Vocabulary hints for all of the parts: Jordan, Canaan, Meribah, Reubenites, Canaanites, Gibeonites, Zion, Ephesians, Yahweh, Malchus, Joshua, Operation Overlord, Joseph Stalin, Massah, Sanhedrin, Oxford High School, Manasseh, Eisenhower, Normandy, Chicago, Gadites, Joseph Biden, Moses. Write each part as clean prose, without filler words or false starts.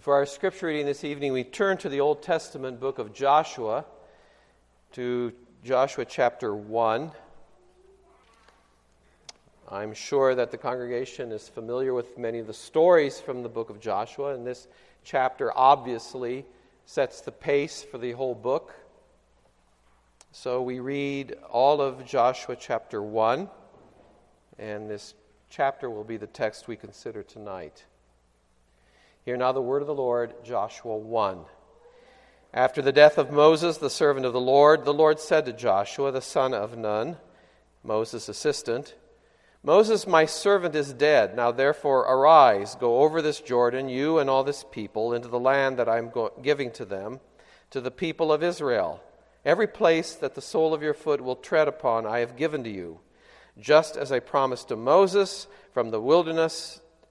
For our scripture reading this evening, we turn to the Old Testament book of Joshua, to Joshua chapter 1. I'm sure that the congregation is familiar with many of the stories from the book of Joshua, and this chapter obviously sets the pace for the whole book. So we read all of Joshua chapter 1, and this chapter will be the text we consider tonight. Hear now the word of the Lord, Joshua 1. After the death of Moses, the servant of the Lord said to Joshua, the son of Nun, Moses' assistant, "Moses, my servant, is dead. Now therefore arise, go over this Jordan, you and all this people, into the land that I am giving to them, to the people of Israel. Every place that the sole of your foot will tread upon I have given to you, just as I promised to Moses, from the wilderness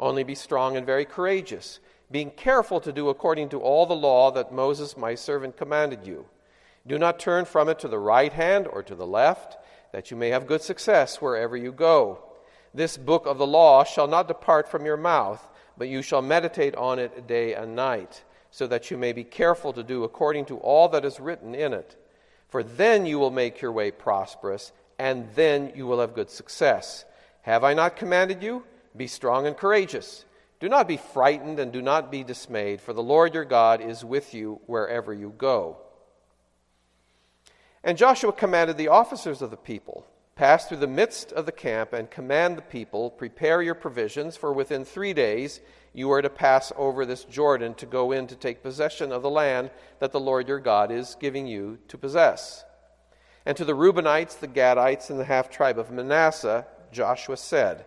Only be strong and very courageous, being careful to do according to all the law that Moses my servant commanded you. Do not turn from it to the right hand or to the left, that you may have good success wherever you go. This book of the law shall not depart from your mouth, but you shall meditate on it day and night, so that you may be careful to do according to all that is written in it. For then you will make your way prosperous, and then you will have good success. Have I not commanded you? Be strong and courageous. Do not be frightened and do not be dismayed, for the Lord your God is with you wherever you go." And Joshua commanded the officers of the people, "Pass through the midst of the camp and command the people, prepare your provisions, for within 3 days you are to pass over this Jordan to go in to take possession of the land that the Lord your God is giving you to possess." And to the Reubenites, the Gadites, and the half-tribe of Manasseh, Joshua said,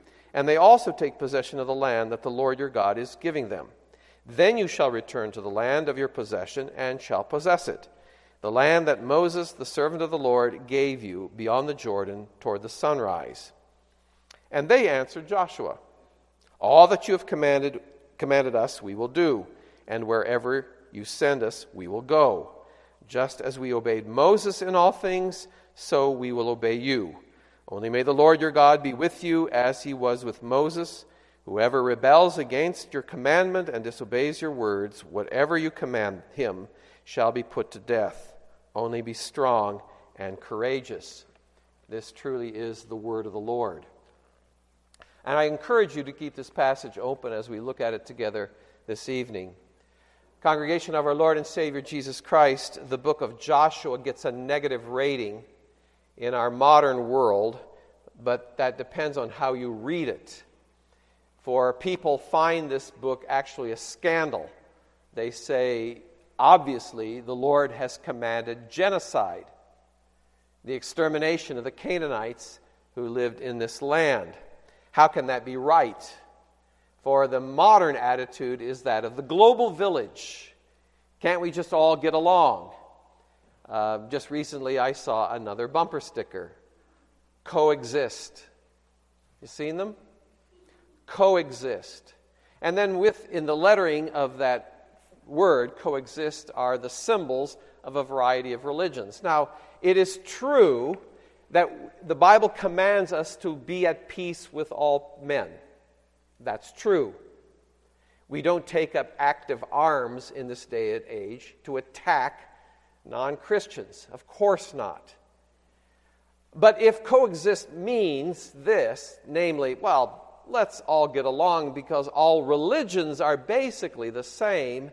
And they also take possession of the land that the Lord your God is giving them. Then you shall return to the land of your possession and shall possess it, the land that Moses, the servant of the Lord, gave you beyond the Jordan toward the sunrise.'" And they answered Joshua, "All that you have commanded us we will do, and wherever you send us we will go. Just as we obeyed Moses in all things, so we will obey you. Only may the Lord your God be with you as he was with Moses. Whoever rebels against your commandment and disobeys your words, whatever you command him, shall be put to death. Only be strong and courageous." This truly is the word of the Lord. And I encourage you to keep this passage open as we look at it together this evening. Congregation of our Lord and Savior Jesus Christ, the book of Joshua gets a negative rating in our modern world, but that depends on how you read it. For people find this book actually a scandal. They say, obviously, the Lord has commanded genocide, the extermination of the Canaanites who lived in this land. How can that be right? For the modern attitude is that of the global village. Can't we just all get along? Just recently I saw another bumper sticker, coexist. You seen them? Coexist. And then within the lettering of that word, coexist, are the symbols of a variety of religions. Now, it is true that the Bible commands us to be at peace with all men. That's true. We don't take up active arms in this day and age to attack non-Christians, of course not. But if coexist means this, namely, well, let's all get along because all religions are basically the same,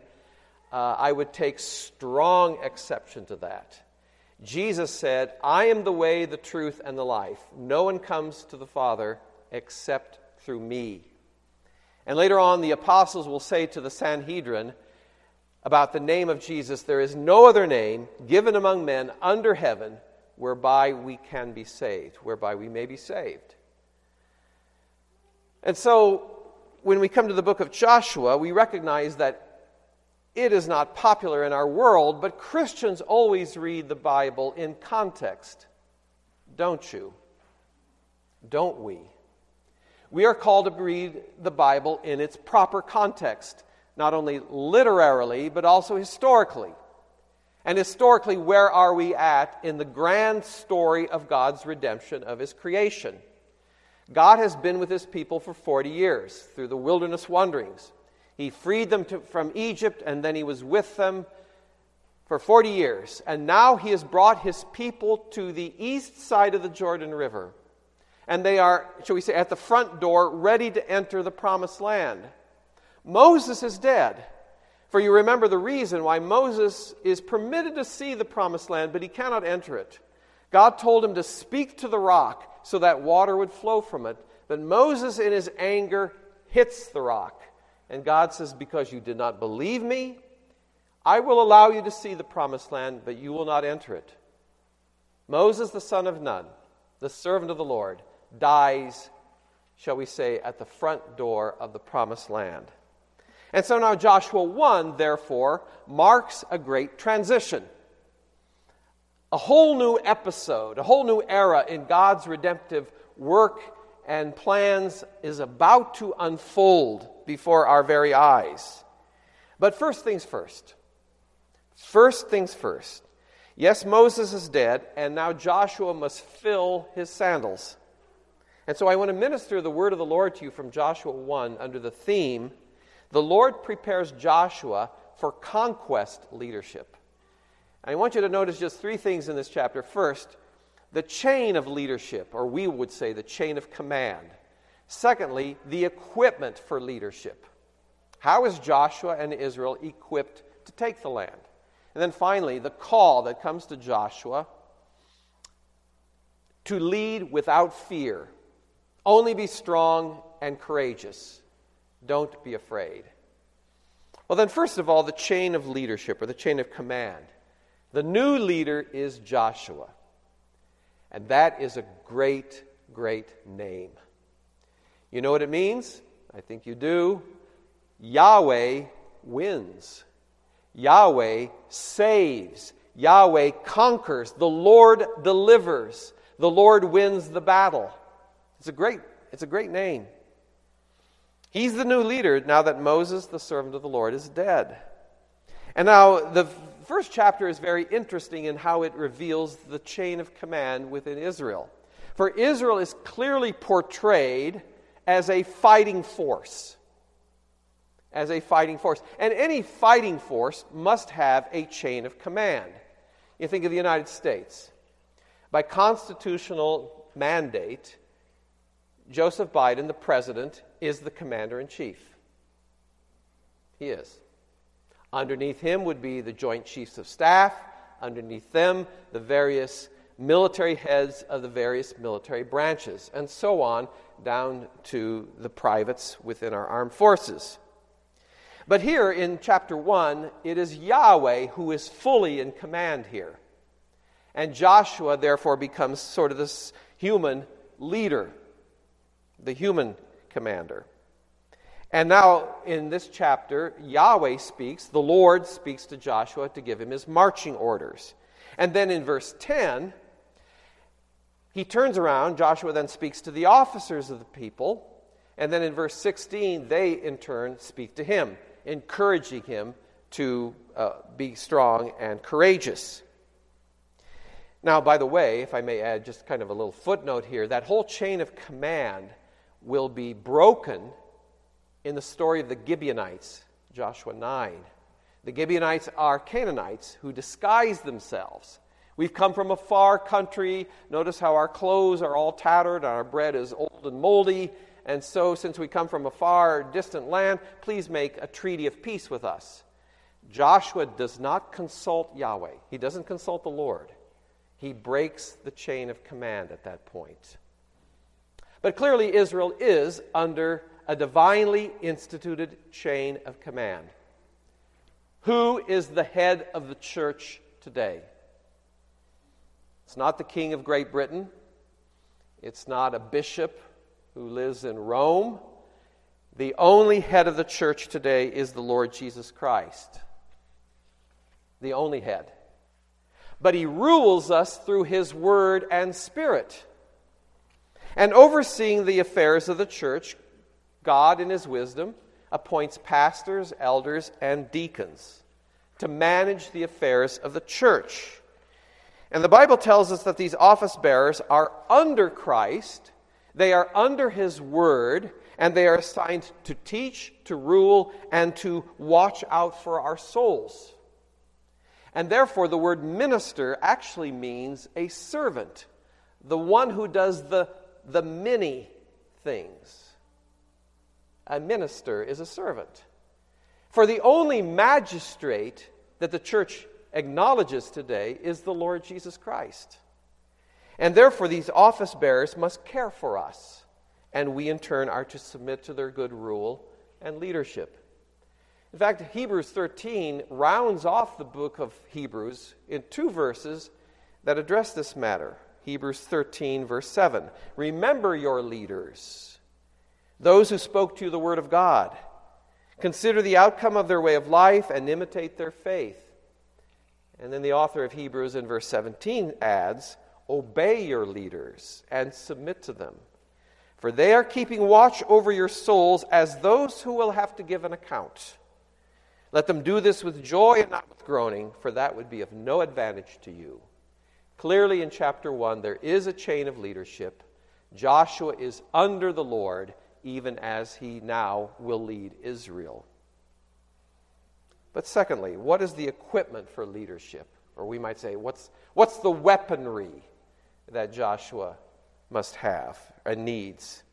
I would take strong exception to that. Jesus said, I am the way, the truth, and the life. No one comes to the Father except through me. And later on, the apostles will say to the Sanhedrin about the name of Jesus, there is no other name given among men under heaven whereby we can be saved, whereby we may be saved. And so, when we come to the book of Joshua, we recognize that it is not popular in our world, but Christians always read the Bible in context, don't you? Don't we? We are called to read the Bible in its proper context, not only literarily, but also historically. And historically, where are we at in the grand story of God's redemption of His creation? God has been with His people for 40 years through the wilderness wanderings. He freed them from Egypt, and then He was with them for 40 years. And now He has brought His people to the east side of the Jordan River. And they are, shall we say, at the front door, ready to enter the promised land. Moses is dead. For you remember the reason why Moses is permitted to see the promised land, but he cannot enter it. God told him to speak to the rock, so that water would flow from it. But Moses, in his anger, hits the rock. And God says, because you did not believe me, I will allow you to see the promised land, but you will not enter it. Moses, the son of Nun, the servant of the Lord, dies, shall we say, at the front door of the promised land. And so now Joshua 1, therefore, marks a great transition. A whole new episode, a whole new era in God's redemptive work and plans is about to unfold before our very eyes. But first things first. First things first. Yes, Moses is dead, and now Joshua must fill his sandals. And so I want to minister the word of the Lord to you from Joshua 1 under the theme, The Lord Prepares Joshua for Conquest Leadership. I want you to notice just three things in this chapter. First, the chain of leadership, or we would say the chain of command. Secondly, the equipment for leadership. How is Joshua and Israel equipped to take the land? And then finally, the call that comes to Joshua to lead without fear. Only be strong and courageous. Don't be afraid. Well then, first of all, the chain of leadership, or the chain of command. The new leader is Joshua, and that is a great, great name. You know what it means? I think you do. Yahweh wins. Yahweh saves. Yahweh conquers. The Lord delivers. The Lord wins the battle. It's a great name. He's the new leader now that Moses, the servant of the Lord, is dead. And now the first chapter is very interesting in how it reveals the chain of command within Israel. For Israel is clearly portrayed as a fighting force. As a fighting force. And any fighting force must have a chain of command. You think of the United States. By constitutional mandate, Joseph Biden, the president, is the commander-in-chief. He is. Underneath him would be the Joint Chiefs of Staff. Underneath them, the various military heads of the various military branches, and so on, down to the privates within our armed forces. But here in chapter 1, it is Yahweh who is fully in command here. And Joshua, therefore, becomes sort of this human leader, the human commander. And now, in this chapter, Yahweh speaks, the Lord speaks to Joshua to give him his marching orders. And then in verse 10, he turns around, Joshua then speaks to the officers of the people, and then in verse 16, they in turn speak to him, encouraging him to be strong and courageous. Now, by the way, if I may add just kind of a little footnote here, that whole chain of command will be broken in the story of the Gibeonites, Joshua 9. The Gibeonites are Canaanites who disguise themselves. We've come from a far country. Notice how our clothes are all tattered, our bread is old and moldy. And so, since we come from a far distant land, please make a treaty of peace with us. Joshua does not consult Yahweh. He doesn't consult the Lord. He breaks the chain of command at that point. But clearly Israel is under a divinely instituted chain of command. Who is the head of the church today? It's not the king of Great Britain. It's not a bishop who lives in Rome. The only head of the church today is the Lord Jesus Christ. The only head. But he rules us through his word and spirit. And overseeing the affairs of the church, God in his wisdom appoints pastors, elders, and deacons to manage the affairs of the church. And the Bible tells us that these office bearers are under Christ, they are under his word, and they are assigned to teach, to rule, and to watch out for our souls. And therefore, the word minister actually means a servant, the one who does the many things. A minister is a servant. For the only magistrate that the church acknowledges today is the Lord Jesus Christ. And therefore, these office bearers must care for us, and we in turn are to submit to their good rule and leadership. In fact, Hebrews 13 rounds off the book of Hebrews in two verses that address this matter. Hebrews 13, verse 7. Remember your leaders, those who spoke to you the word of God. Consider the outcome of their way of life and imitate their faith. And then the author of Hebrews in verse 17 adds, obey your leaders and submit to them, for they are keeping watch over your souls as those who will have to give an account. Let them do this with joy and not with groaning, for that would be of no advantage to you. Clearly in chapter 1, there is a chain of leadership. Joshua is under the Lord, even as he now will lead Israel. But secondly, what is the equipment for leadership? Or we might say, what's the weaponry that Joshua must have and needs?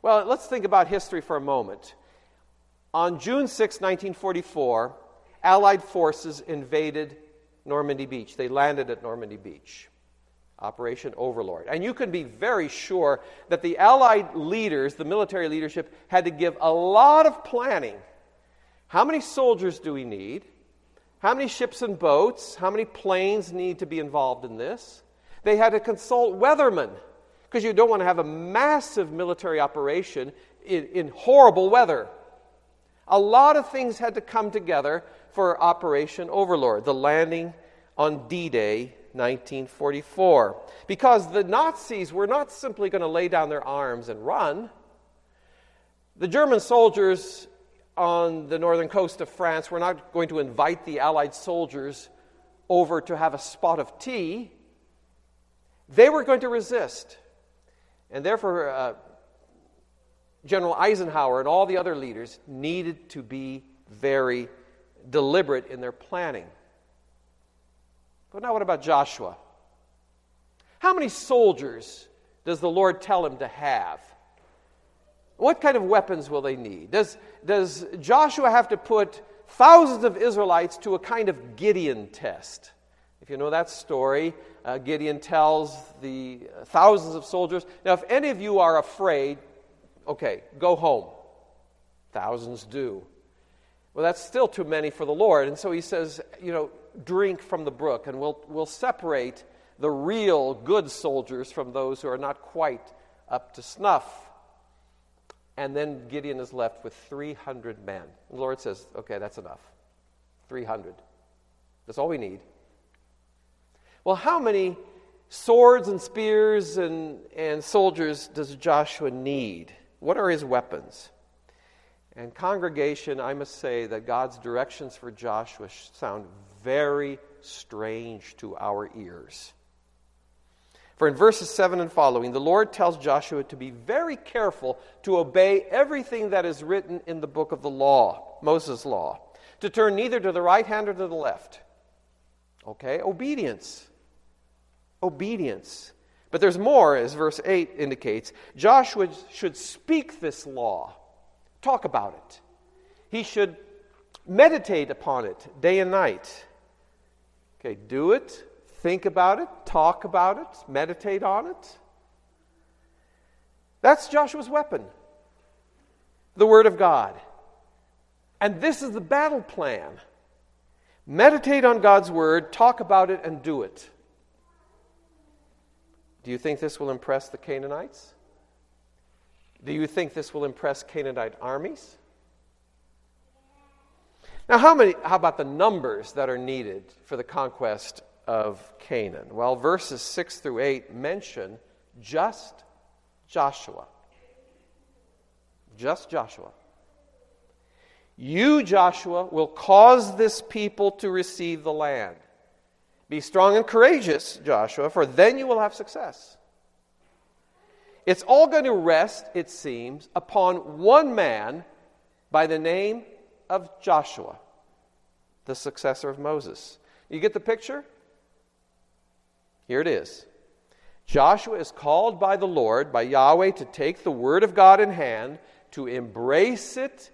Well, let's think about history for a moment. On June 6, 1944, Allied forces invaded Normandy Beach. They landed at Normandy Beach. Operation Overlord. And you can be very sure that the Allied leaders, the military leadership, had to give a lot of planning. How many soldiers do we need? How many ships and boats? How many planes need to be involved in this? They had to consult weathermen, because you don't want to have a massive military operation in horrible weather. A lot of things had to come together for Operation Overlord, the landing on D-Day 1944. Because the Nazis were not simply going to lay down their arms and run. The German soldiers on the northern coast of France were not going to invite the Allied soldiers over to have a spot of tea. They were going to resist. And therefore, General Eisenhower and all the other leaders needed to be very deliberate in their planning. But now what about Joshua? How many soldiers does the Lord tell him to have? What kind of weapons will they need? Does Joshua have to put thousands of Israelites to a kind of Gideon test? If you know that story, Gideon tells the thousands of soldiers, now if any of you are afraid, okay, go home. Thousands do. Well, that's still too many for the Lord. And so he says, drink from the brook, and we'll separate the real good soldiers from those who are not quite up to snuff. And then Gideon is left with 300 men. And the Lord says, okay, that's enough. 300. That's all we need. Well, how many swords and spears and soldiers does Joshua need? What are his weapons? And congregation, I must say that God's directions for Joshua sound very strange to our ears. For in verses 7 and following, the Lord tells Joshua to be very careful to obey everything that is written in the book of the law, Moses' law, to turn neither to the right hand or to the left. Okay, obedience. Obedience. But there's more, as verse 8 indicates. Joshua should speak this law. Talk about it. He should meditate upon it day and night. Okay, do it, Think about it, talk about it, meditate on it. That's Joshua's weapon, the Word of God. And this is the battle plan. Meditate on God's Word, talk about it, and do it. Do you think this will impress the Canaanites? Do you think this will impress Canaanite armies? Now, how about the numbers that are needed for the conquest of Canaan? Well, verses 6 through 8 mention just Joshua. Just Joshua. You, Joshua, will cause this people to receive the land. Be strong and courageous, Joshua, for then you will have success. It's all going to rest, it seems, upon one man by the name of Joshua, the successor of Moses. You get the picture? Here it is. Joshua is called by the Lord, by Yahweh, to take the Word of God in hand, to embrace it,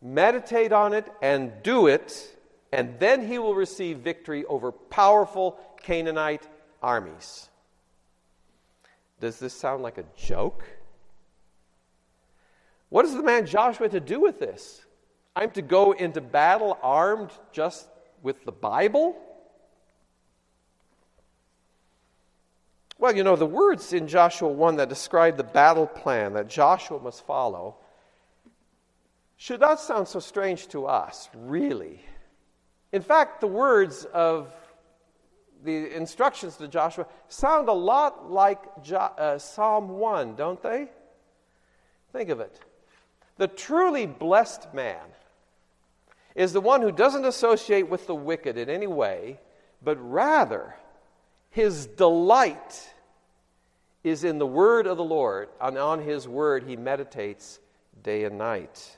meditate on it, and do it, and then he will receive victory over powerful Canaanite armies. Does this sound like a joke? What is the man Joshua to do with this? I'm to go into battle armed just with the Bible? Well, you know, the words in Joshua 1 that describe the battle plan that Joshua must follow should not sound so strange to us, really. In fact, the words of the instructions to Joshua sound a lot like Psalm 1, don't they? Think of it. The truly blessed man is the one who doesn't associate with the wicked in any way, but rather his delight is in the word of the Lord, and on his word he meditates day and night.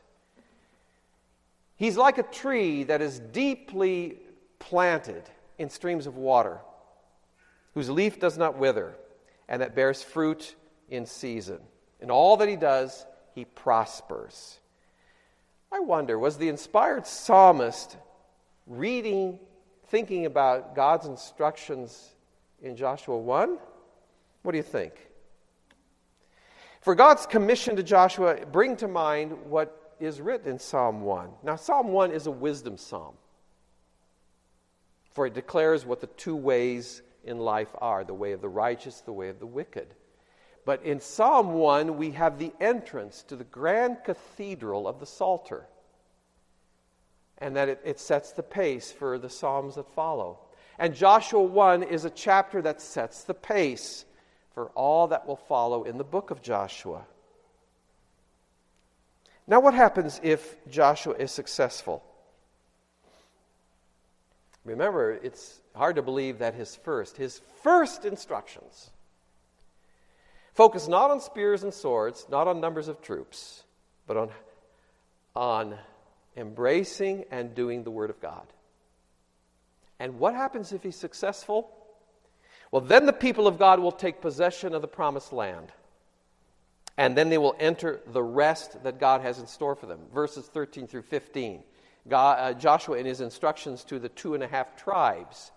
He's like a tree that is deeply planted in streams of water, whose leaf does not wither, and that bears fruit in season. In all that he does, he prospers. I wonder, was the inspired psalmist reading, thinking about God's instructions in Joshua 1? What do you think? For God's commission to Joshua, bring to mind what is written in Psalm 1. Now, Psalm 1 is a wisdom psalm, for it declares what the two ways in life are, the way of the righteous, the way of the wicked. But in Psalm 1, we have the entrance to the grand cathedral of the Psalter, and that it sets the pace for the psalms that follow. And Joshua 1 is a chapter that sets the pace for all that will follow in the book of Joshua. Now, what happens if Joshua is successful? Remember, it's hard to believe that his first instructions focus not on spears and swords, not on numbers of troops, but on embracing and doing the Word of God. And what happens if he's successful? Well, then the people of God will take possession of the promised land. And then they will enter the rest that God has in store for them. Verses 13 through 15. Joshua in his instructions to the 2.5 tribes.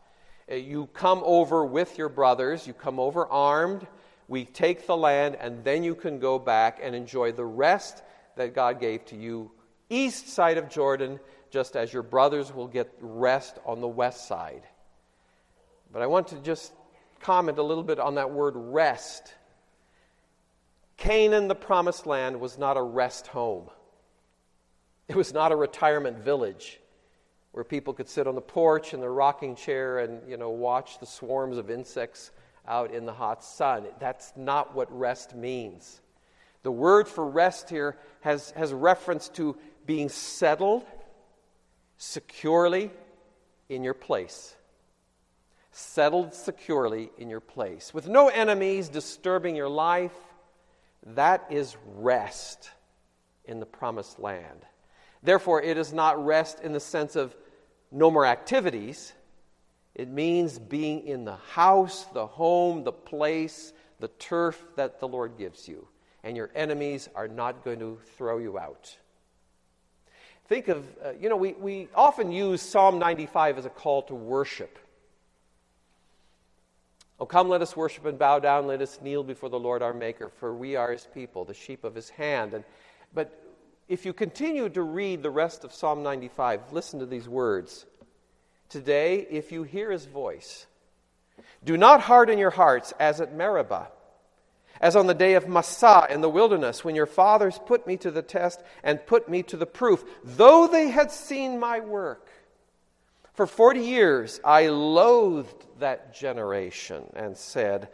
You come over with your brothers. You come over armed. We take the land, and then you can go back and enjoy the rest that God gave to you east side of Jordan, just as your brothers will get rest on the west side. But I want to just comment a little bit on that word rest. Canaan, the promised land, was not a rest home. It was not a retirement village where people could sit on the porch in their rocking chair and, watch the swarms of insects out in the hot sun. That's not what rest means. The word for rest here has reference to being settled securely in your place. Settled securely in your place. With no enemies disturbing your life, that is rest in the promised land. Therefore, it is not rest in the sense of no more activities. It means being in the house, the home, the place, the turf that the Lord gives you. And your enemies are not going to throw you out. Think of, we often use Psalm 95 as a call to worship. Oh, come, let us worship and bow down. Let us kneel before the Lord our Maker, for we are his people, the sheep of his hand. But if you continue to read the rest of Psalm 95, listen to these words. Today, if you hear his voice, do not harden your hearts as at Meribah, as on the day of Massah in the wilderness, when your fathers put me to the test and put me to the proof, though they had seen my work. For 40 years I loathed that generation and said,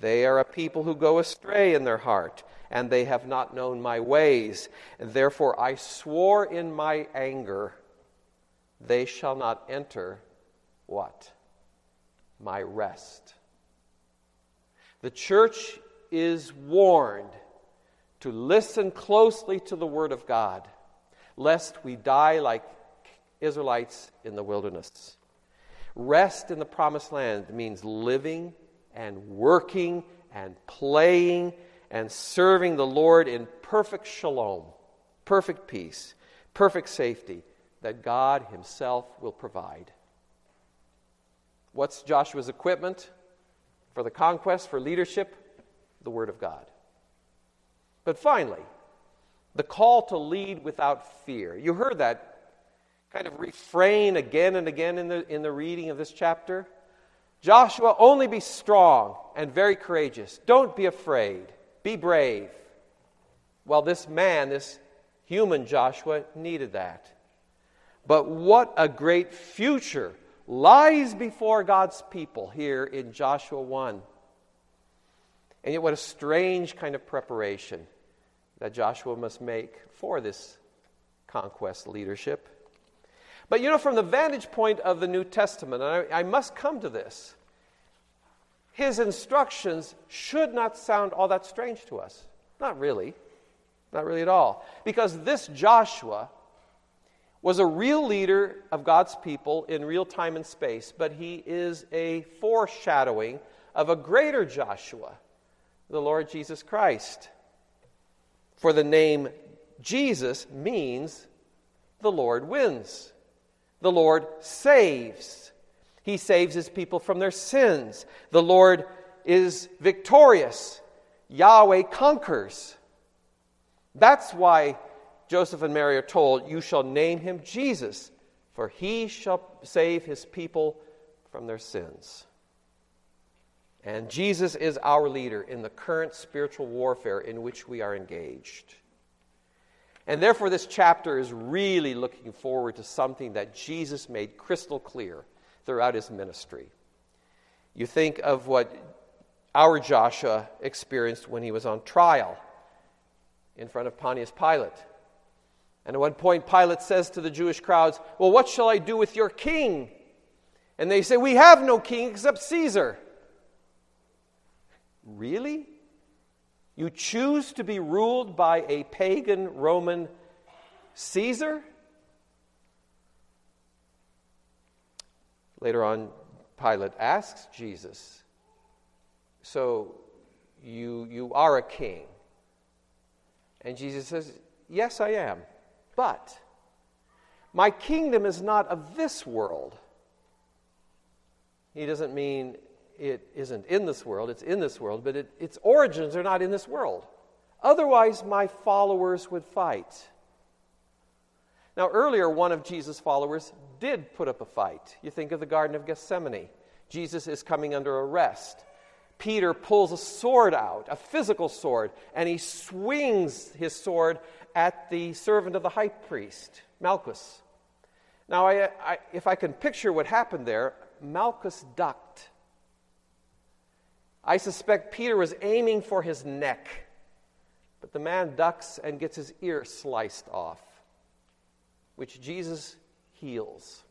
they are a people who go astray in their heart, and they have not known my ways. And therefore I swore in my anger, they shall not enter, what? My rest. The church is warned to listen closely to the Word of God, lest we die like Israelites in the wilderness. Rest in the promised land means living and working and playing and serving the Lord in perfect shalom, perfect peace, perfect safety that God himself will provide. What's Joshua's equipment for the conquest, for leadership? The Word of God. But finally, the call to lead without fear. You heard that kind of refrain again and again in the reading of this chapter. Joshua, only be strong and very courageous. Don't be afraid. Be brave. Well, this man, this human Joshua, needed that. But what a great future lies before God's people here in Joshua 1. And yet what a strange kind of preparation that Joshua must make for this conquest leadership. But you know, from the vantage point of the New Testament, and I must come to this, his instructions should not sound all that strange to us. Not really. Not really at all. Because this Joshua was a real leader of God's people in real time and space, but he is a foreshadowing of a greater Joshua, the Lord Jesus Christ. For the name Jesus means the Lord wins. The Lord saves. He saves his people from their sins. The Lord is victorious. Yahweh conquers. That's why Joseph and Mary are told, you shall name him Jesus, for he shall save his people from their sins. And Jesus is our leader in the current spiritual warfare in which we are engaged. And therefore, this chapter is really looking forward to something that Jesus made crystal clear throughout his ministry. You think of what our Joshua experienced when he was on trial in front of Pontius Pilate. And at one point, Pilate says to the Jewish crowds, well, what shall I do with your king? And they say, we have no king except Caesar. Really? You choose to be ruled by a pagan Roman Caesar? Later on, Pilate asks Jesus, so you are a king? And Jesus says, yes, I am, but my kingdom is not of this world. He doesn't mean it isn't in this world, it's in this world, but its origins are not in this world. Otherwise, my followers would fight. Now, earlier, one of Jesus' followers did put up a fight. You think of the Garden of Gethsemane. Jesus is coming under arrest. Peter pulls a sword out, a physical sword, and he swings his sword at the servant of the high priest, Malchus. Now, if I can picture what happened there, Malchus ducked. I suspect Peter was aiming for his neck, but the man ducks and gets his ear sliced off, which Jesus heals.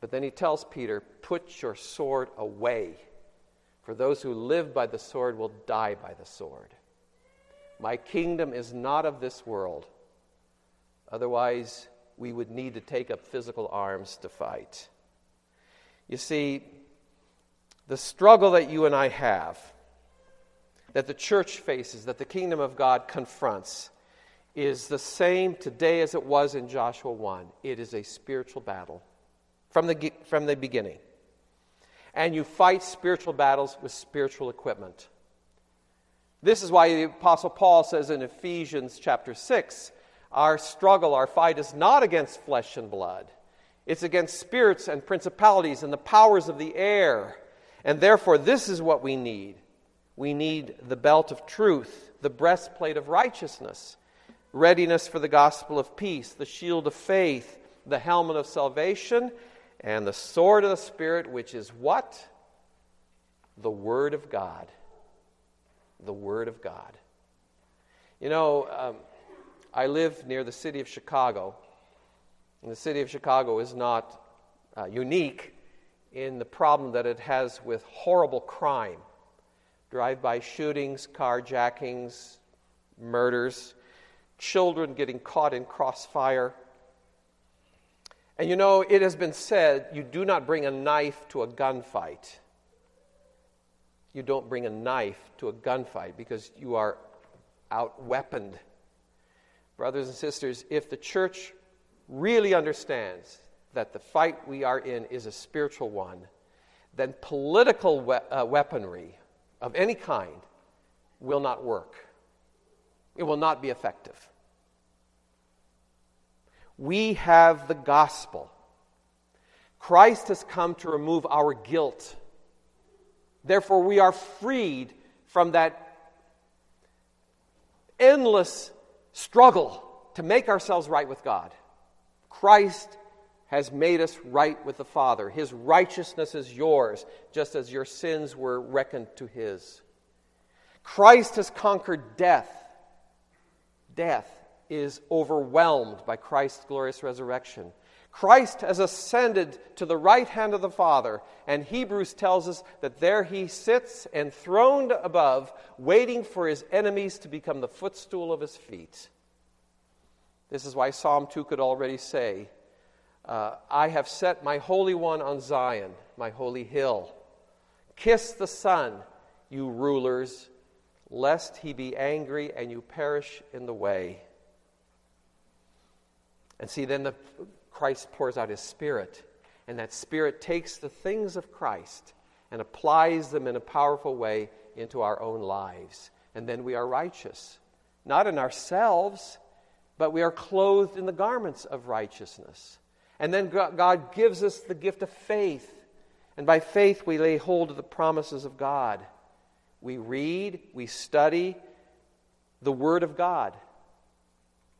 But then he tells Peter, put your sword away, for those who live by the sword will die by the sword. My kingdom is not of this world. Otherwise, we would need to take up physical arms to fight. You see, the struggle that you and I have, that the church faces, that the kingdom of God confronts, is the same today as it was in Joshua 1. It is a spiritual battle from the beginning. and you fight spiritual battles with spiritual equipment. This is why the Apostle Paul says in Ephesians chapter 6, our struggle, our fight is not against flesh and blood. It's against spirits and principalities and the powers of the air. And therefore, this is what we need. We need the belt of truth, the breastplate of righteousness, readiness for the gospel of peace, the shield of faith, the helmet of salvation, and the sword of the Spirit, which is what? The Word of God. The Word of God. You know, I live near the city of Chicago, and the city of Chicago is not unique in the problem that it has with horrible crime. Drive-by shootings, carjackings, murders, children getting caught in crossfire. And you know, it has been said, you do not bring a knife to a gunfight. You don't bring a knife to a gunfight because you are outweaponed. Brothers and sisters, if the church really understands that the fight we are in is a spiritual one, then political weaponry of any kind will not work. It will not be effective. We have the gospel. Christ has come to remove our guilt. Therefore, we are freed from that endless struggle to make ourselves right with God. Christ has made us right with the Father. His righteousness is yours, just as your sins were reckoned to His. Christ has conquered death. Death is overwhelmed by Christ's glorious resurrection. Christ has ascended to the right hand of the Father, and Hebrews tells us that there He sits enthroned above, waiting for His enemies to become the footstool of His feet. This is why Psalm 2 could already say, I have set my Holy One on Zion, my holy hill. Kiss the Son, you rulers, lest He be angry and you perish in the way. And see, then Christ pours out His Spirit, and that Spirit takes the things of Christ and applies them in a powerful way into our own lives. And then we are righteous, not in ourselves, but we are clothed in the garments of righteousness. And then God gives us the gift of faith, and by faith we lay hold of the promises of God. We read, we study the Word of God.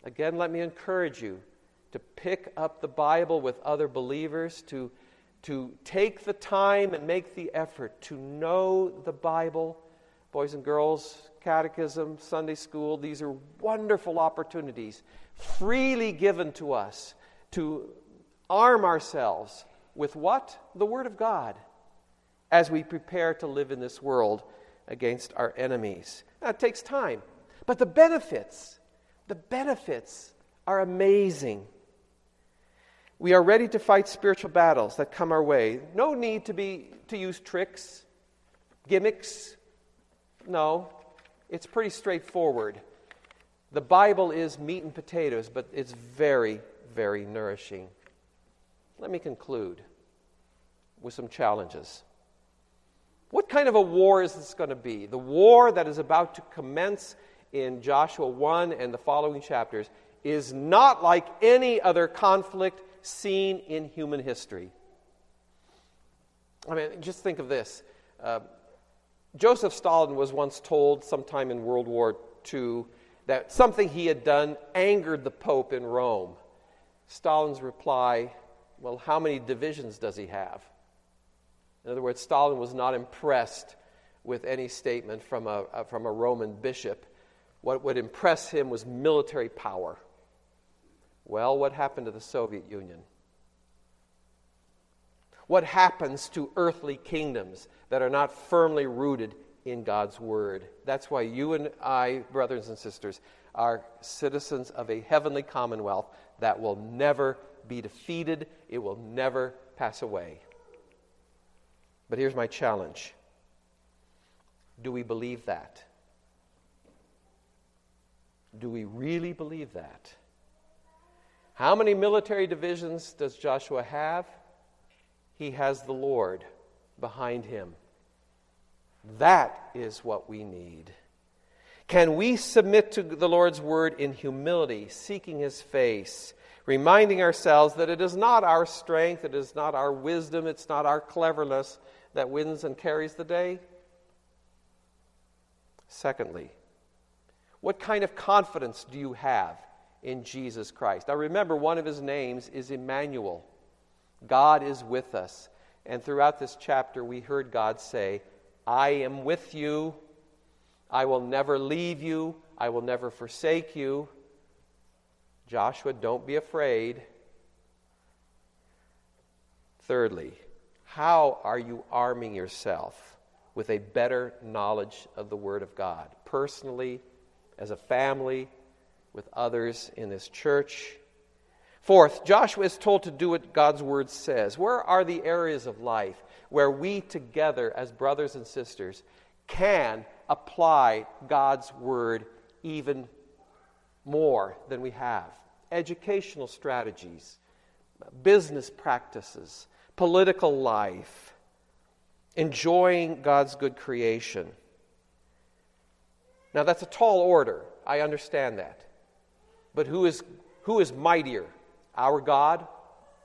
Again, let me encourage you to pick up the Bible with other believers, to take the time and make the effort to know the Bible. Boys and girls, catechism, Sunday school, these are wonderful opportunities freely given to us to arm ourselves with what? The Word of God, as we prepare to live in this world against our enemies. Now, it takes time, but the benefits are amazing. We are ready to fight spiritual battles that come our way. No need to use tricks, gimmicks. No, it's pretty straightforward. The Bible is meat and potatoes, but it's very, very nourishing. Let me conclude with some challenges. What kind of a war is this going to be? The war that is about to commence in Joshua 1 and the following chapters is not like any other conflict seen in human history. I mean, just think of this. Joseph Stalin was once told sometime in World War II that something he had done angered the Pope in Rome. Stalin's reply, well, how many divisions does he have? In other words, Stalin was not impressed with any statement from a Roman bishop. What would impress him was military power. Well, what happened to the Soviet Union? What happens to earthly kingdoms that are not firmly rooted in God's Word? That's why you and I, brothers and sisters, are citizens of a heavenly commonwealth that will never be defeated. It will never pass away. But here's my challenge. Do we believe that? Do we really believe that? How many military divisions does Joshua have? He has the Lord, behind him. That is what we need. Can we submit to the Lord's word in humility, seeking his face, reminding ourselves that it is not our strength, it is not our wisdom, it's not our cleverness that wins and carries the day? Secondly, what kind of confidence do you have in Jesus Christ? Now remember, one of his names is Emmanuel. God is with us. And throughout this chapter, we heard God say, I am with you. I will never leave you. I will never forsake you. Joshua, don't be afraid. Thirdly, how are you arming yourself with a better knowledge of the Word of God, personally, as a family, with others in this church? Fourth, Joshua is told to do what God's Word says. Where are the areas of life where we together as brothers and sisters can apply God's Word even more than we have? Educational strategies, business practices, political life, enjoying God's good creation. Now that's a tall order. I understand that. But who is mightier, our God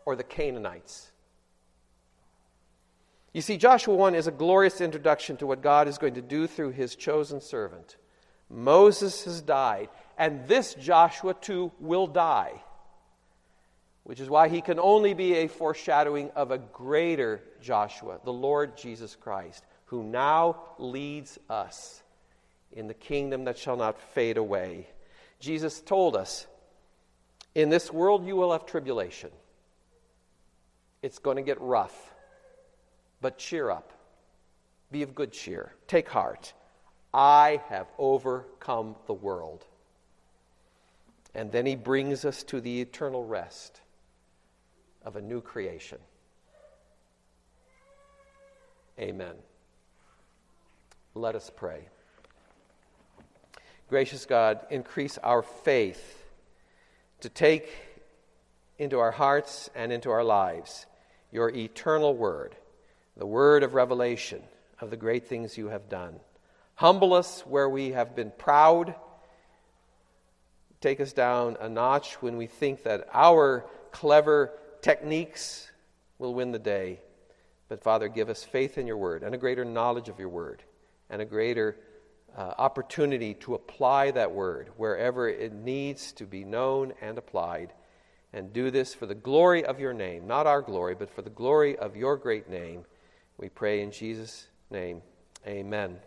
or the Canaanites? You see, Joshua 1 is a glorious introduction to what God is going to do through his chosen servant. Moses has died, and this Joshua 2 will die, which is why he can only be a foreshadowing of a greater Joshua, the Lord Jesus Christ, who now leads us in the kingdom that shall not fade away. Jesus told us, in this world you will have tribulation. It's going to get rough. But cheer up. Be of good cheer. Take heart. I have overcome the world. And then he brings us to the eternal rest of a new creation. Amen. Let us pray. Gracious God, increase our faith to take into our hearts and into our lives your eternal word, the word of revelation of the great things you have done. Humble us where we have been proud. Take us down a notch when we think that our clever techniques will win the day. But Father, give us faith in your word and a greater knowledge of your word and a greater opportunity to apply that word wherever it needs to be known and applied. And do this for the glory of your name, not our glory, but for the glory of your great name. We pray in Jesus' name. Amen.